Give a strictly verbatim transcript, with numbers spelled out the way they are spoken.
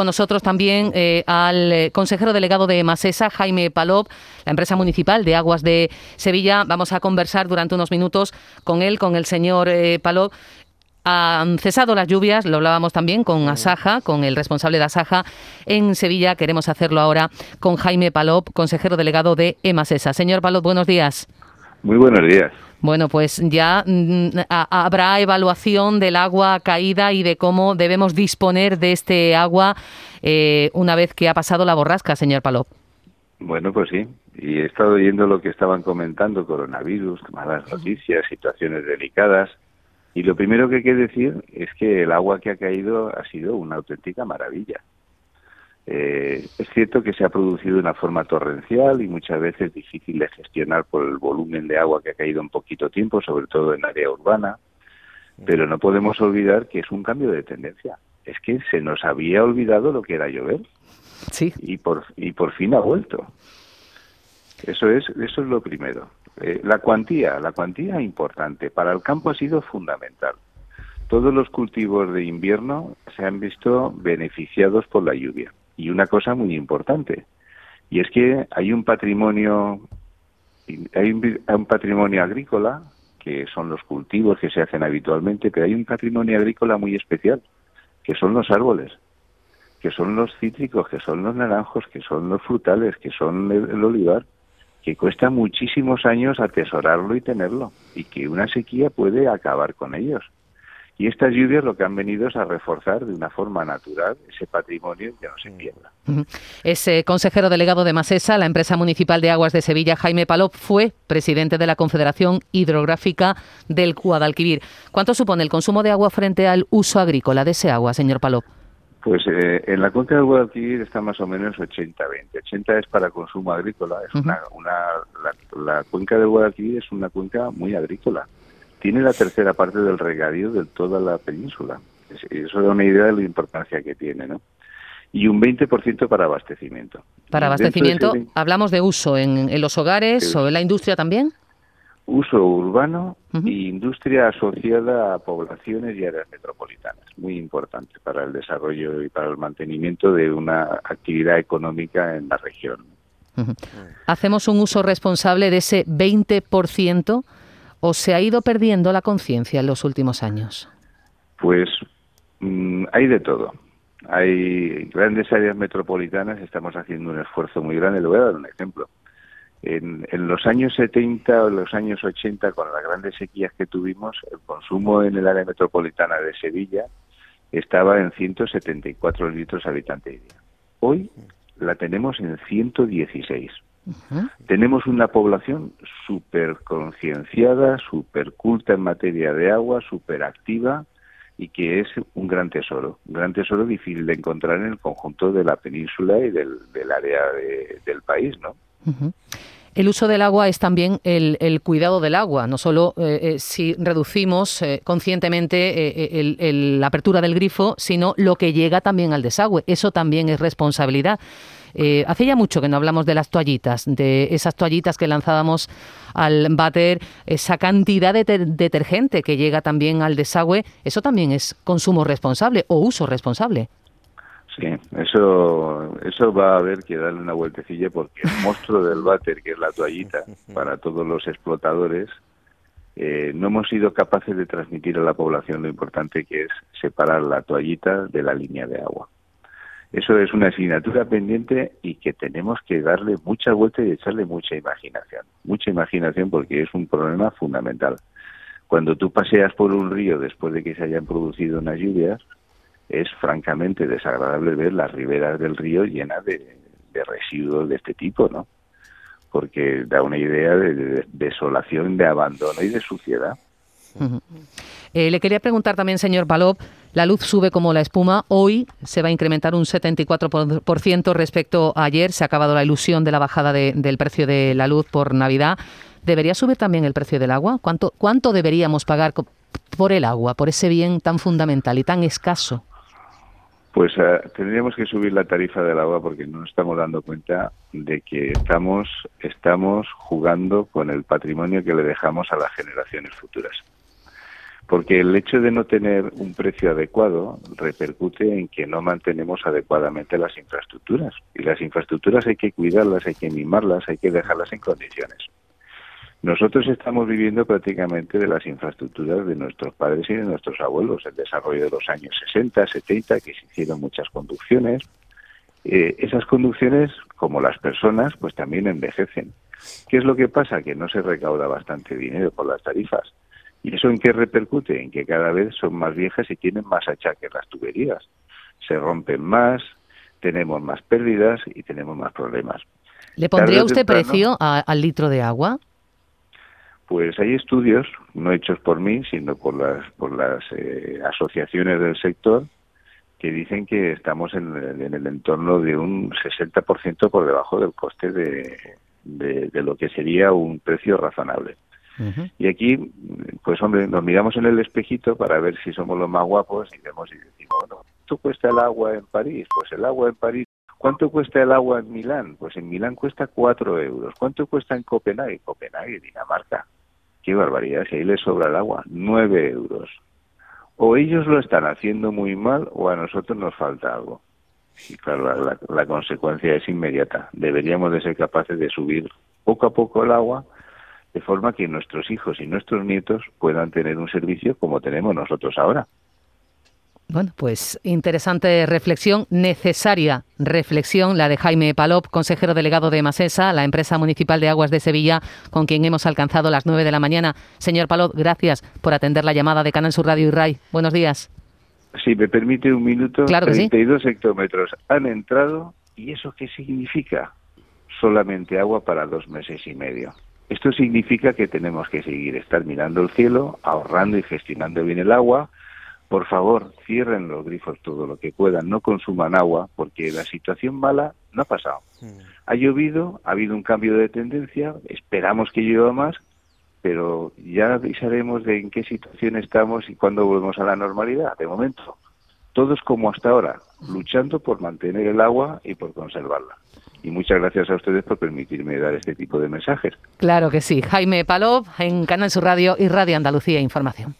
con nosotros también eh, al consejero delegado de Emasesa, Jaime Palop, la empresa municipal de aguas de Sevilla. Vamos a conversar durante unos minutos con él, con el señor eh, Palop. Han cesado las lluvias, lo hablábamos también con Asaja, con el responsable de Asaja en Sevilla. Queremos hacerlo ahora con Jaime Palop, consejero delegado de Emasesa. Señor Palop, buenos días. Muy buenos días. Bueno, pues ya a, habrá evaluación del agua caída y de cómo debemos disponer de este agua eh, una vez que ha pasado la borrasca, señor Palop. Bueno, pues sí. Y he estado oyendo lo que estaban comentando, coronavirus, malas noticias, situaciones delicadas. Y lo primero que hay que decir es que el agua que ha caído ha sido una auténtica maravilla. Eh, es cierto que se ha producido de una forma torrencial y muchas veces difícil de gestionar por el volumen de agua que ha caído en poquito tiempo, sobre todo en área urbana, pero no podemos olvidar que es un cambio de tendencia. Es que se nos había olvidado lo que era llover. Sí. Y por, y por fin ha vuelto. Eso es, eso es lo primero. Eh, la cuantía, la cuantía importante. Para el campo ha sido fundamental. Todos los cultivos de invierno se han visto beneficiados por la lluvia. Y una cosa muy importante, y es que hay un patrimonio, hay un, hay un patrimonio agrícola, que son los cultivos que se hacen habitualmente, pero hay un patrimonio agrícola muy especial, que son los árboles, que son los cítricos, que son los naranjos, que son los frutales, que son el, el olivar, que cuesta muchísimos años atesorarlo y tenerlo, y que una sequía puede acabar con ellos. Y estas lluvias lo que han venido es a reforzar de una forma natural ese patrimonio que no se pierda. Es eh, consejero delegado de Emasesa, la empresa municipal de aguas de Sevilla. Jaime Palop fue presidente de la Confederación Hidrográfica del Guadalquivir. ¿Cuánto supone el consumo de agua frente al uso agrícola de ese agua, señor Palop? Pues eh, en la cuenca del Guadalquivir está más o menos ochenta veinte. ochenta es para consumo agrícola. Es uh-huh. una, una la, la cuenca del Guadalquivir es una cuenca muy agrícola. Tiene la tercera parte del regadío de toda la península. Eso da una idea de la importancia que tiene, ¿no? Y un veinte por ciento para abastecimiento. Para abastecimiento, de ese... hablamos de uso en, en los hogares, sí, o en la industria también. Uso urbano uh-huh. e industria asociada a poblaciones y áreas metropolitanas. Muy importante para el desarrollo y para el mantenimiento de una actividad económica en la región. Uh-huh. ¿Hacemos un uso responsable de ese veinte por ciento o se ha ido perdiendo la conciencia en los últimos años? Pues mmm, hay de todo. Hay grandes áreas metropolitanas, estamos haciendo un esfuerzo muy grande. Le voy a dar un ejemplo. En, en los años setenta o en los años ochenta, con las grandes sequías que tuvimos, el consumo en el área metropolitana de Sevilla estaba en ciento setenta y cuatro litros habitante día. Hoy la tenemos en ciento dieciséis. Uh-huh. Tenemos una población súper concienciada, súper culta en materia de agua, súper activa, y que es un gran tesoro, un gran tesoro difícil de encontrar en el conjunto de la península y del, del área de, del país, ¿no? Uh-huh. El uso del agua es también el, el cuidado del agua, no solo eh, eh, si reducimos eh, conscientemente eh, el, el, la apertura del grifo, sino lo que llega también al desagüe. Eso también es responsabilidad. Eh, hace ya mucho que no hablamos de las toallitas, de esas toallitas que lanzábamos al váter, esa cantidad de ter- detergente que llega también al desagüe. Eso también es consumo responsable o uso responsable. Sí, eso, eso va a haber que darle una vueltecilla, porque el monstruo del váter, que es la toallita, para todos los explotadores, eh, no hemos sido capaces de transmitir a la población lo importante que es separar la toallita de la línea de agua. Eso es una asignatura pendiente y que tenemos que darle mucha vuelta y echarle mucha imaginación. Mucha imaginación, porque es un problema fundamental. Cuando tú paseas por un río después de que se hayan producido unas lluvias, es francamente desagradable ver las riberas del río llenas de, de residuos de este tipo, ¿no? Porque da una idea de, de, de desolación, de abandono y de suciedad. Uh-huh. Eh, le quería preguntar también, señor Palop, la luz sube como la espuma. Hoy se va a incrementar un setenta y cuatro por ciento respecto a ayer. Se ha acabado la ilusión de la bajada de, del precio de la luz por Navidad. ¿Debería subir también el precio del agua? ¿Cuánto, cuánto deberíamos pagar por el agua, por ese bien tan fundamental y tan escaso? Pues uh, tendríamos que subir la tarifa del agua, porque no nos estamos dando cuenta de que estamos, estamos jugando con el patrimonio que le dejamos a las generaciones futuras. porque el hecho de no tener un precio adecuado repercute en que no mantenemos adecuadamente las infraestructuras. Y las infraestructuras hay que cuidarlas, hay que mimarlas, hay que dejarlas en condiciones. Nosotros estamos viviendo prácticamente de las infraestructuras de nuestros padres y de nuestros abuelos, el desarrollo de los años sesenta, setenta, que se hicieron muchas conducciones. Eh, esas conducciones, como las personas, pues también envejecen. ¿Qué es lo que pasa? Que no se recauda bastante dinero por las tarifas. ¿Y eso en qué repercute? En que cada vez son más viejas y tienen más achaques las tuberías. Se rompen más, tenemos más pérdidas y tenemos más problemas. ¿Le pondría usted temprano, precio a, al litro de agua? Pues hay estudios, no hechos por mí, sino por las, por las eh, asociaciones del sector, que dicen que estamos en, en el entorno de un sesenta por ciento por debajo del coste de, de, de lo que sería un precio razonable. Y aquí, pues hombre, nos miramos en el espejito para ver si somos los más guapos y vemos y decimos, bueno, ¿cuánto cuesta el agua en París? Pues el agua en París. ¿Cuánto cuesta el agua en Milán? Pues en Milán cuesta cuatro euros. ¿Cuánto cuesta en Copenhague? Copenhague, Dinamarca. ¡Qué barbaridad! Si ahí les sobra el agua, nueve euros. O ellos lo están haciendo muy mal o a nosotros nos falta algo. Y claro, la, la, la consecuencia es inmediata. Deberíamos de ser capaces de subir poco a poco el agua, de forma que nuestros hijos y nuestros nietos puedan tener un servicio como tenemos nosotros ahora. Bueno, pues interesante reflexión, necesaria reflexión, la de Jaime Palop, consejero delegado de Emasesa, la empresa municipal de aguas de Sevilla, con quien hemos alcanzado las nueve de la mañana. Señor Palop, gracias por atender la llamada de Canal Sur Radio y Rai. Buenos días. Si me permite un minuto, claro que treinta y dos sí. Hectómetros han entrado, ¿y eso qué significa? Solamente agua para dos meses y medio. Esto significa que tenemos que seguir estar mirando el cielo, ahorrando y gestionando bien el agua. Por favor, cierren los grifos todo lo que puedan, no consuman agua, porque la situación mala no ha pasado. Ha llovido, ha habido un cambio de tendencia, esperamos que llueva más, pero ya avisaremos de en qué situación estamos y cuándo volvemos a la normalidad. De momento, todos como hasta ahora, luchando por mantener el agua y por conservarla. Y muchas gracias a ustedes por permitirme dar este tipo de mensajes. Claro que sí. Jaime Palop, en Canal Sur Radio y Radio Andalucía Información.